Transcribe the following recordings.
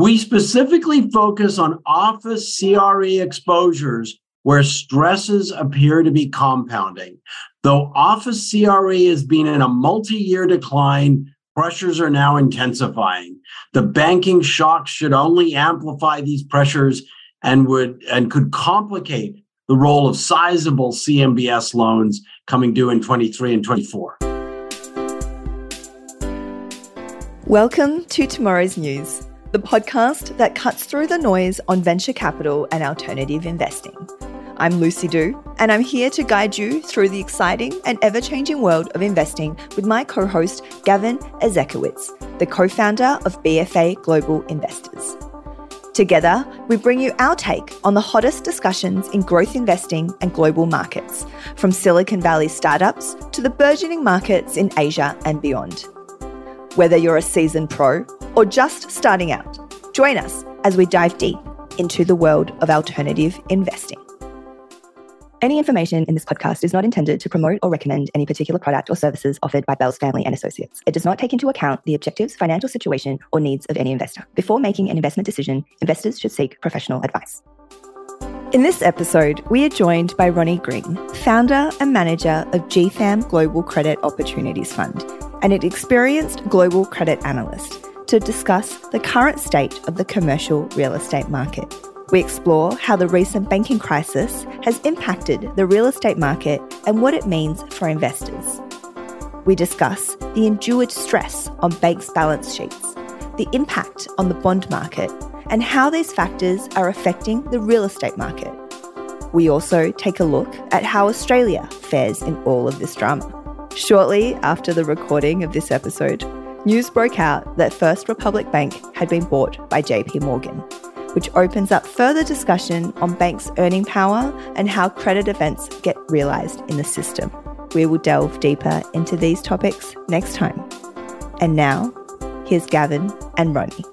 We specifically focus on office CRE exposures where stresses appear to be compounding. Though office CRE has been in a multi-year decline, pressures are now intensifying. The banking shock should only amplify these pressures and could complicate the role of sizable CMBS loans coming due in 23 and 24. Welcome to Tomorrow's News, the podcast that cuts through the noise on venture capital and alternative investing. I'm Lucy Du, and I'm here to guide you through the exciting and ever-changing world of investing with my co-host, Gavin Ezekiewicz, the co-founder of BFA Global Investors. Together, we bring you our take on the hottest discussions in growth investing and global markets, from Silicon Valley startups to the burgeoning markets in Asia and beyond. Whether you're a seasoned pro or just starting out, join us as we dive deep into the world of alternative investing. Any information in this podcast is not intended to promote or recommend any particular product or services offered by Bell's Family and Associates. It does not take into account the objectives, financial situation, or needs of any investor. Before making an investment decision, investors should seek professional advice. In this episode, we are joined by Roni Green, founder and manager of GFAM Global Credit Opportunities Fund, and an experienced global credit analyst, to discuss the current state of the commercial real estate market. We explore how the recent banking crisis has impacted the real estate market and what it means for investors. We discuss the endured stress on banks' balance sheets, the impact on the bond market, and how these factors are affecting the real estate market. We also take a look at how Australia fares in all of this drama. Shortly after the recording of this episode, news broke out that First Republic Bank had been bought by JP Morgan, which opens up further discussion on banks' earning power and how credit events get realised in the system. We will delve deeper into these topics next time. And now, here's Gavin and Roni.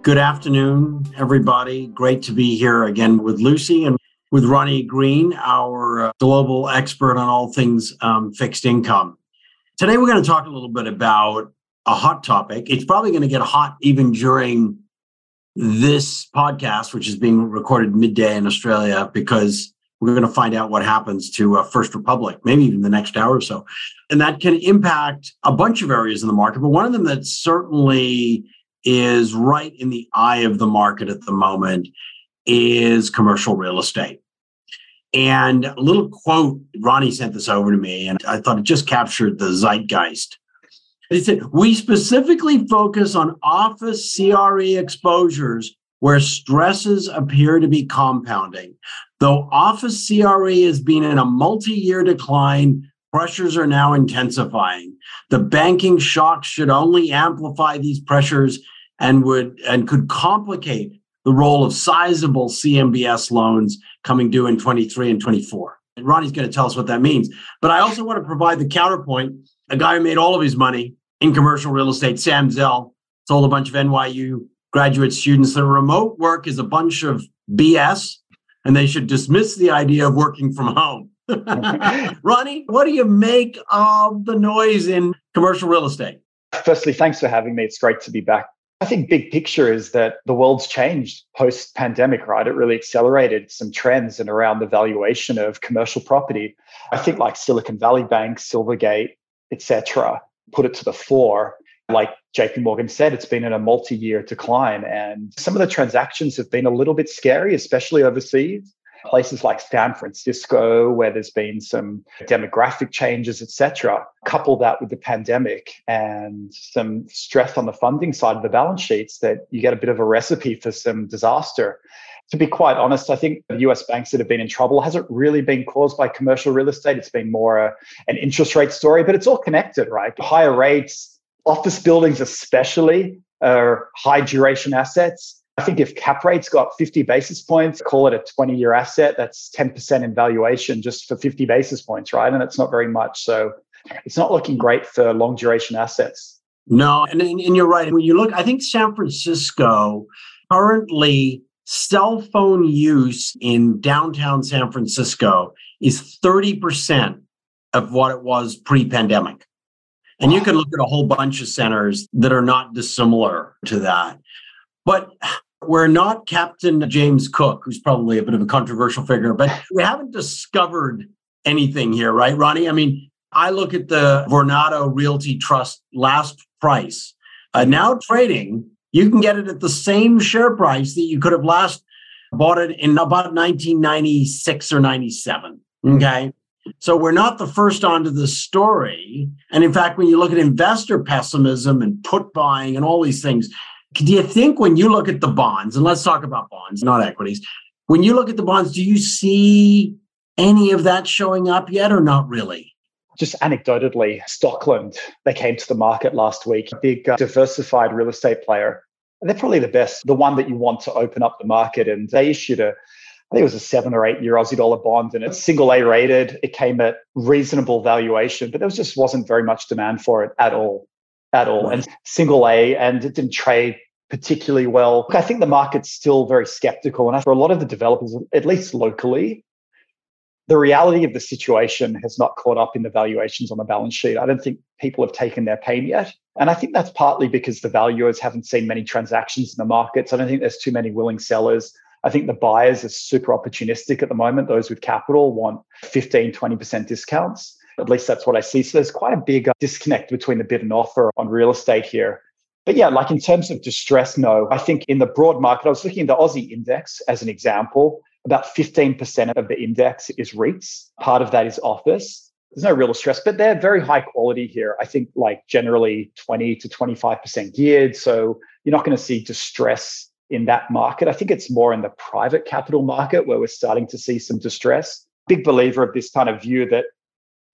Good afternoon, everybody. Great to be here again with Lucy and with Roni Green, our global expert on all things fixed income. Today, we're going to talk a little bit about a hot topic. It's probably going to get hot even during this podcast, which is being recorded midday in Australia, because we're going to find out what happens to First Republic, maybe even the next hour or so. And that can impact a bunch of areas in the market, but one of them that certainly is right in the eye of the market at the moment is commercial real estate. And a little quote, Roni sent this over to me, and I thought it just captured the zeitgeist. They said, we specifically focus on office CRE exposures where stresses appear to be compounding. Though office CRE has been in a multi-year decline, pressures are now intensifying. The banking shock should only amplify these pressures and could complicate the role of sizable CMBS loans coming due in 23 and 24. And Roni's going to tell us what that means. But I also want to provide the counterpoint. A guy who made all of his money in commercial real estate, Sam Zell, told a bunch of NYU graduate students that remote work is a bunch of BS and they should dismiss the idea of working from home. Roni, what do you make of the noise in commercial real estate? Firstly, thanks for having me. It's great to be back. I think big picture is that the world's changed post-pandemic, right? It really accelerated some trends and around the valuation of commercial property. I think like Silicon Valley Bank, Silvergate, etc., put it to the fore. Like JP Morgan said, it's been in a multi-year decline. And some of the transactions have been a little bit scary, especially overseas. Places like San Francisco, where there's been some demographic changes, etc. Couple that with the pandemic and some stress on the funding side of the balance sheets, that you get a bit of a recipe for some disaster. To be quite honest, I think the US banks that have been in trouble hasn't really been caused by commercial real estate. It's been more an interest rate story, but it's all connected, right? Higher rates, office buildings especially, are high duration assets. I think if cap rates got 50 basis points, call it a 20-year asset, that's 10% in valuation just for 50 basis points, right? And it's not very much. So it's not looking great for long duration assets. No, and you're right. When you look, I think San Francisco, currently cell phone use in downtown San Francisco is 30% of what it was pre-pandemic. And you can look at a whole bunch of centers that are not dissimilar to that. But we're not Captain James Cook, who's probably a bit of a controversial figure, but we haven't discovered anything here, right, Roni? I mean, I look at the Vornado Realty Trust last price, now trading, you can get it at the same share price that you could have last bought it in about 1996 or 97, okay? So we're not the first onto the story. And in fact, when you look at investor pessimism and put buying and all these things, do you think when you look at the bonds, and let's talk about bonds, not equities, when you look at the bonds, do you see any of that showing up yet or not really? Just anecdotally, Stockland, they came to the market last week, a big diversified real estate player. And they're probably the best, the one that you want to open up the market. And they issued a, I think it was a 7 or 8 year Aussie dollar bond, and it's single A rated. It came at reasonable valuation, but there just wasn't very much demand for it at all. And single A, and it didn't trade particularly well. I think the market's still very skeptical. And for a lot of the developers, at least locally, the reality of the situation has not caught up in the valuations on the balance sheet. I don't think people have taken their pain yet. And I think that's partly because the valuers haven't seen many transactions in the markets. I don't think there's too many willing sellers. I think the buyers are super opportunistic at the moment. Those with capital want 15, 20% discounts. At least that's what I see. So there's quite a big disconnect between the bid and offer on real estate here. But yeah, like in terms of distress, no. I think in the broad market, I was looking at the Aussie index as an example. About 15% of the index is REITs. Part of that is office. There's no real distress, but they're very high quality here. I think like generally 20 to 25% geared. So you're not going to see distress in that market. I think it's more in the private capital market where we're starting to see some distress. Big believer of this kind of view that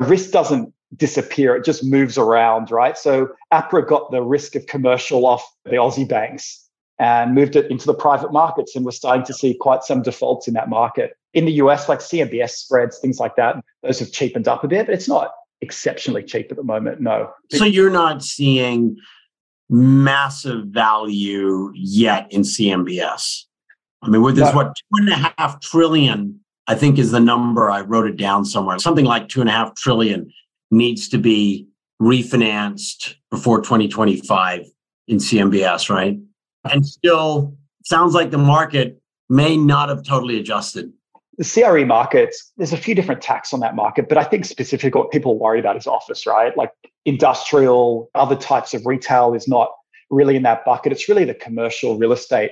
risk doesn't disappear. It just moves around, right? So APRA got the risk of commercial off the Aussie banks and moved it into the private markets. And we're starting to see quite some defaults in that market. In the US, like CMBS spreads, things like that, those have cheapened up a bit, but it's not exceptionally cheap at the moment, no. So you're not seeing massive value yet in CMBS. I mean, there's what, $2.5 trillion, I think is the number. I wrote it down somewhere. Something like $2.5 trillion needs to be refinanced before 2025 in CMBS, right? And still sounds like the market may not have totally adjusted. The CRE markets, there's a few different tacks on that market, but I think specifically what people worry about is office, right? Like industrial, other types of retail is not really in that bucket. It's really the commercial real estate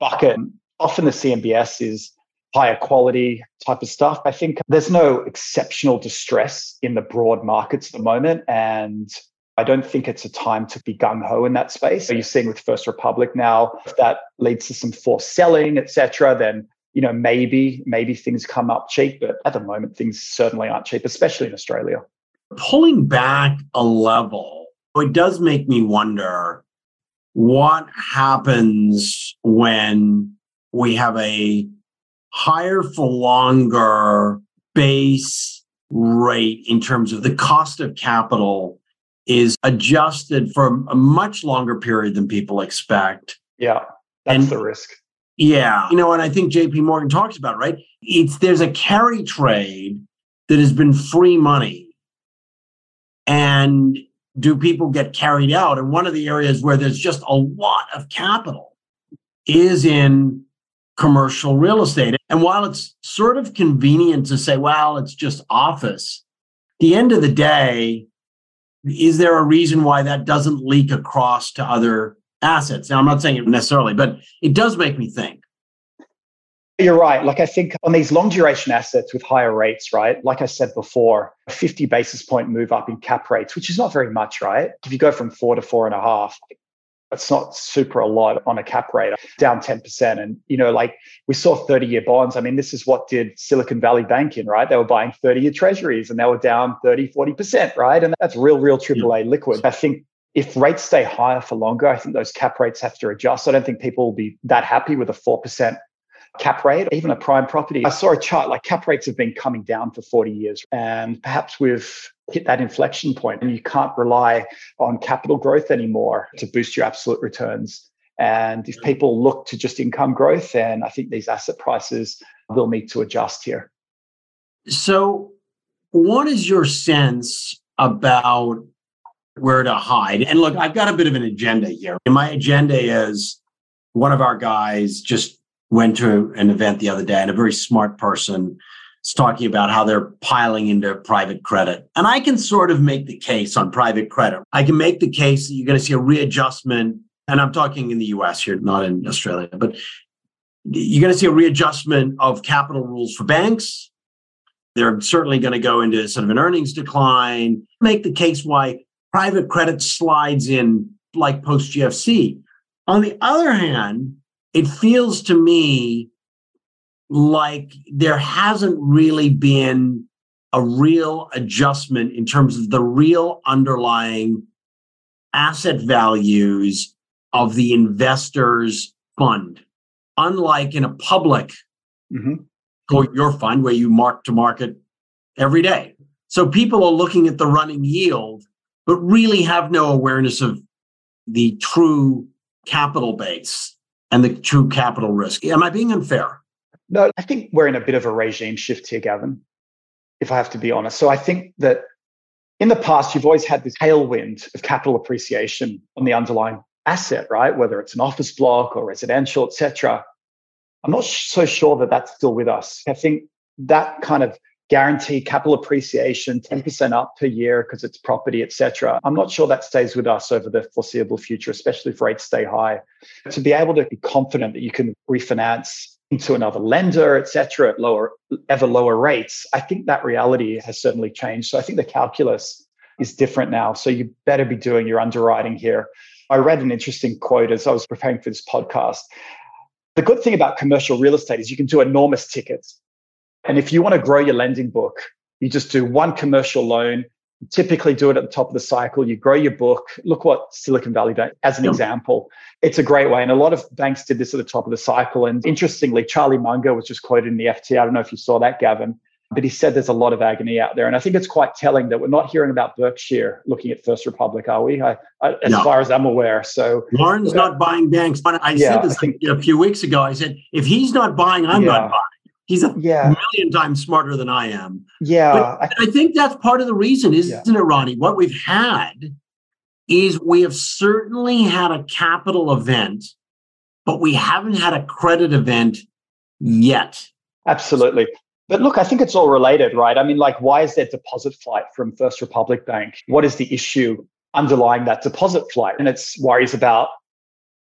bucket. Often the CMBS is higher quality type of stuff. I think there's no exceptional distress in the broad markets at the moment. And I don't think it's a time to be gung-ho in that space. So you're seeing with First Republic now, if that leads to some forced selling, et cetera, then you know, maybe things come up cheap, but at the moment, things certainly aren't cheap, especially in Australia. Pulling back a level, it does make me wonder what happens when we have a higher for longer base rate in terms of the cost of capital is adjusted for a much longer period than people expect. Yeah, that's the risk. Yeah. You know, and I think JP Morgan talks about it, right? There's a carry trade that has been free money. And do people get carried out? And one of the areas where there's just a lot of capital is in commercial real estate. And while it's sort of convenient to say, well, it's just office, at the end of the day, is there a reason why that doesn't leak across to other assets? Now, I'm not saying it necessarily, but it does make me think. You're right. Like I think on these long duration assets with higher rates, right? Like I said before, a 50 basis point move up in cap rates, which is not very much, right? If you go from 4 to 4.5, it's not super a lot on a cap rate, down 10%. And, you know, like we saw 30-year bonds. I mean, this is what did Silicon Valley Bank in, right? They were buying 30-year treasuries and they were down 30, 40%, right? And that's real AAA liquid. I think if rates stay higher for longer, I think those cap rates have to adjust. I don't think people will be that happy with a 4% cap rate, even a prime property. I saw a chart like cap rates have been coming down for 40 years, and perhaps we've hit that inflection point and you can't rely on capital growth anymore to boost your absolute returns. And if people look to just income growth, then I think these asset prices will need to adjust here. So what is your sense about where to hide? And look, I've got a bit of an agenda here. And my agenda is one of our guys just went to an event the other day, and a very smart person is talking about how they're piling into private credit. And I can sort of make the case on private credit. I can make the case that you're going to see a readjustment. And I'm talking in the US here, not in Australia, but you're going to see a readjustment of capital rules for banks. They're certainly going to go into sort of an earnings decline. Make the case why private credit slides in like post GFC. On the other hand, it feels to me like there hasn't really been a real adjustment in terms of the real underlying asset values of the investor's fund. Unlike in a public or your fund where you mark to market every day. So people are looking at the running yield, but really have no awareness of the true capital base and the true capital risk. Am I being unfair? No, I think we're in a bit of a regime shift here, Gavin, if I have to be honest. So I think that in the past, you've always had this tailwind of capital appreciation on the underlying asset, right? Whether it's an office block or residential, et cetera. I'm not so sure that that's still with us. I think that kind of guaranteed capital appreciation, 10% up per year because it's property, et cetera. I'm not sure that stays with us over the foreseeable future, especially if rates stay high. To be able to be confident that you can refinance into another lender, et cetera, at ever lower rates, I think that reality has certainly changed. So I think the calculus is different now. So you better be doing your underwriting here. I read an interesting quote as I was preparing for this podcast. The good thing about commercial real estate is you can do enormous tickets. And if you want to grow your lending book, you just do one commercial loan, you typically do it at the top of the cycle, you grow your book. Look what Silicon Valley Bank, as an example, it's a great way. And a lot of banks did this at the top of the cycle. And interestingly, Charlie Munger was just quoted in the FT. I don't know if you saw that, Gavin, but he said there's a lot of agony out there. And I think it's quite telling that we're not hearing about Berkshire looking at First Republic, are we? As far as I'm aware. So Warren's not buying banks. I said this a few weeks ago. I said, if he's not buying, I'm not buying. He's a million times smarter than I am. Yeah. But I think that's part of the reason, isn't it, Roni? What we've had is we have certainly had a capital event, but we haven't had a credit event yet. Absolutely. But look, I think it's all related, right? I mean, like, why is there deposit flight from First Republic Bank? What is the issue underlying that deposit flight? And it's worries about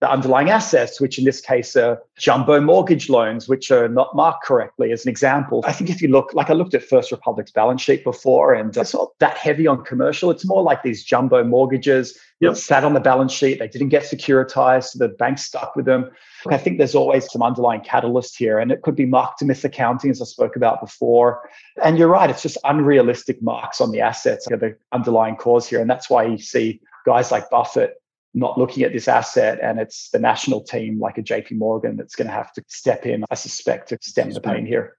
the underlying assets, which in this case are jumbo mortgage loans, which are not marked correctly, as an example. I think if you look, like I looked at First Republic's balance sheet before, and it's not that heavy on commercial. It's more like these jumbo mortgages that sat on the balance sheet. They didn't get securitized, so the bank stuck with them. I think there's always some underlying catalyst here, and it could be mark-to-miss accounting, as I spoke about before. And you're right, it's just unrealistic marks on the assets are the underlying cause here. And that's why you see guys like Buffett not looking at this asset, and it's the national team like a JP Morgan that's going to have to step in, I suspect, to stem the pain here.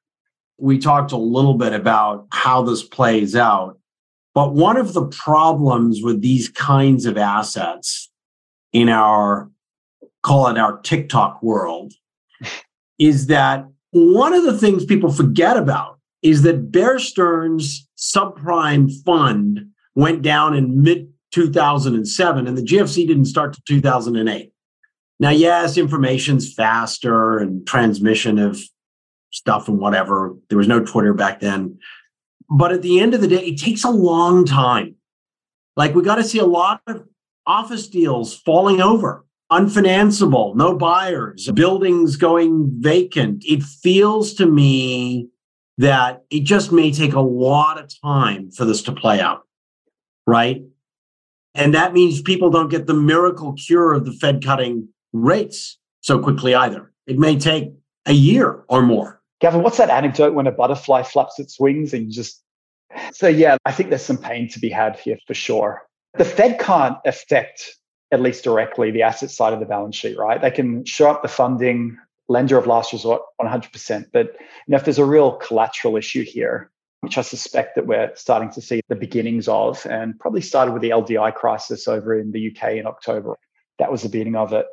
We talked a little bit about how this plays out, but one of the problems with these kinds of assets in our, call it our TikTok world, is that one of the things people forget about is that Bear Stearns' subprime fund went down in mid 2007, and the GFC didn't start to 2008. Now, yes, information's faster and transmission of stuff and whatever. There was no Twitter back then. But at the end of the day, it takes a long time. Like, we got to see a lot of office deals falling over, unfinanceable, no buyers, buildings going vacant. It feels to me that it just may take a lot of time for this to play out, right? And that means people don't get the miracle cure of the Fed cutting rates so quickly either. It may take a year or more. Gavin, what's that anecdote when a butterfly flaps its wings and you just... So yeah, I think there's some pain to be had here for sure. The Fed can't affect, at least directly, the asset side of the balance sheet, right? They can shore up the funding, lender of last resort 100%. But if there's a real collateral issue here, which I suspect that we're starting to see the beginnings of, and probably started with the LDI crisis over in the UK in October. That was the beginning of it.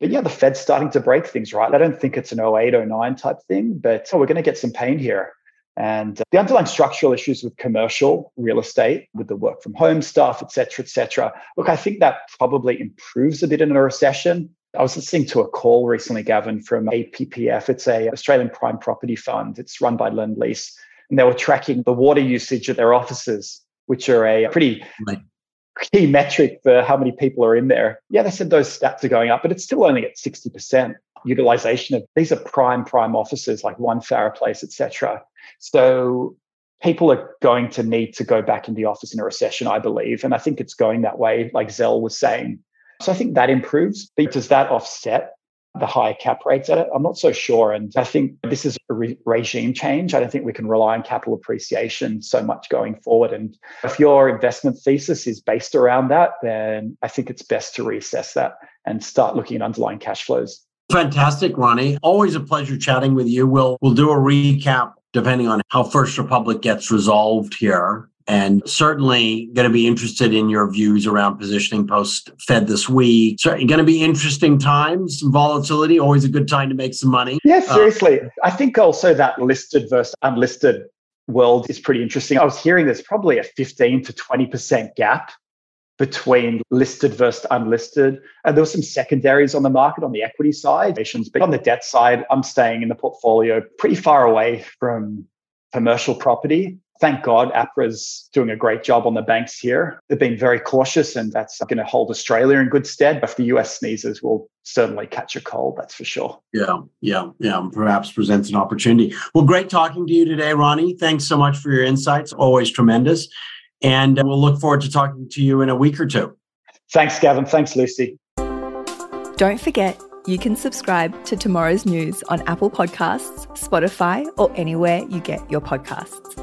But yeah, the Fed's starting to break things, right? I don't think it's an 08, 09 type thing, but we're going to get some pain here. And the underlying structural issues with commercial real estate, with the work from home stuff, et cetera, et cetera. Look, I think that probably improves a bit in a recession. I was listening to a call recently, Gavin, from APPF. It's an Australian prime property fund. It's run by Lend Lease. And they were tracking the water usage at their offices, which are a pretty key metric for how many people are in there. Yeah, they said those stats are going up, but it's still only at 60% utilization of these are prime offices like One Farrer Place, et cetera. So people are going to need to go back in the office in a recession, I believe. And I think it's going that way, like Zell was saying. So I think that improves. But does that offset the higher cap rates at it? I'm not so sure. And I think this is a regime change. I don't think we can rely on capital appreciation so much going forward. And if your investment thesis is based around that, then I think it's best to reassess that and start looking at underlying cash flows. Fantastic, Roni. Always a pleasure chatting with you. We'll do a recap depending on how First Republic gets resolved here. And certainly going to be interested in your views around positioning post-Fed this week. Certainly going to be interesting times, some volatility, always a good time to make some money. Yeah, seriously. I think also that listed versus unlisted world is pretty interesting. I was hearing there's probably a 15 to 20% gap between listed versus unlisted. And there were some secondaries on the market on the equity side. But on the debt side, I'm staying in the portfolio pretty far away from commercial property. Thank God APRA's doing a great job on the banks here. They've been very cautious, and that's going to hold Australia in good stead. But if the US sneezes, we'll certainly catch a cold, that's for sure. Yeah. Perhaps presents an opportunity. Well, great talking to you today, Roni. Thanks so much for your insights. Always tremendous. And we'll look forward to talking to you in a week or two. Thanks, Gavin. Thanks, Lucy. Don't forget, you can subscribe to Tomorrow's News on Apple Podcasts, Spotify, or anywhere you get your podcasts.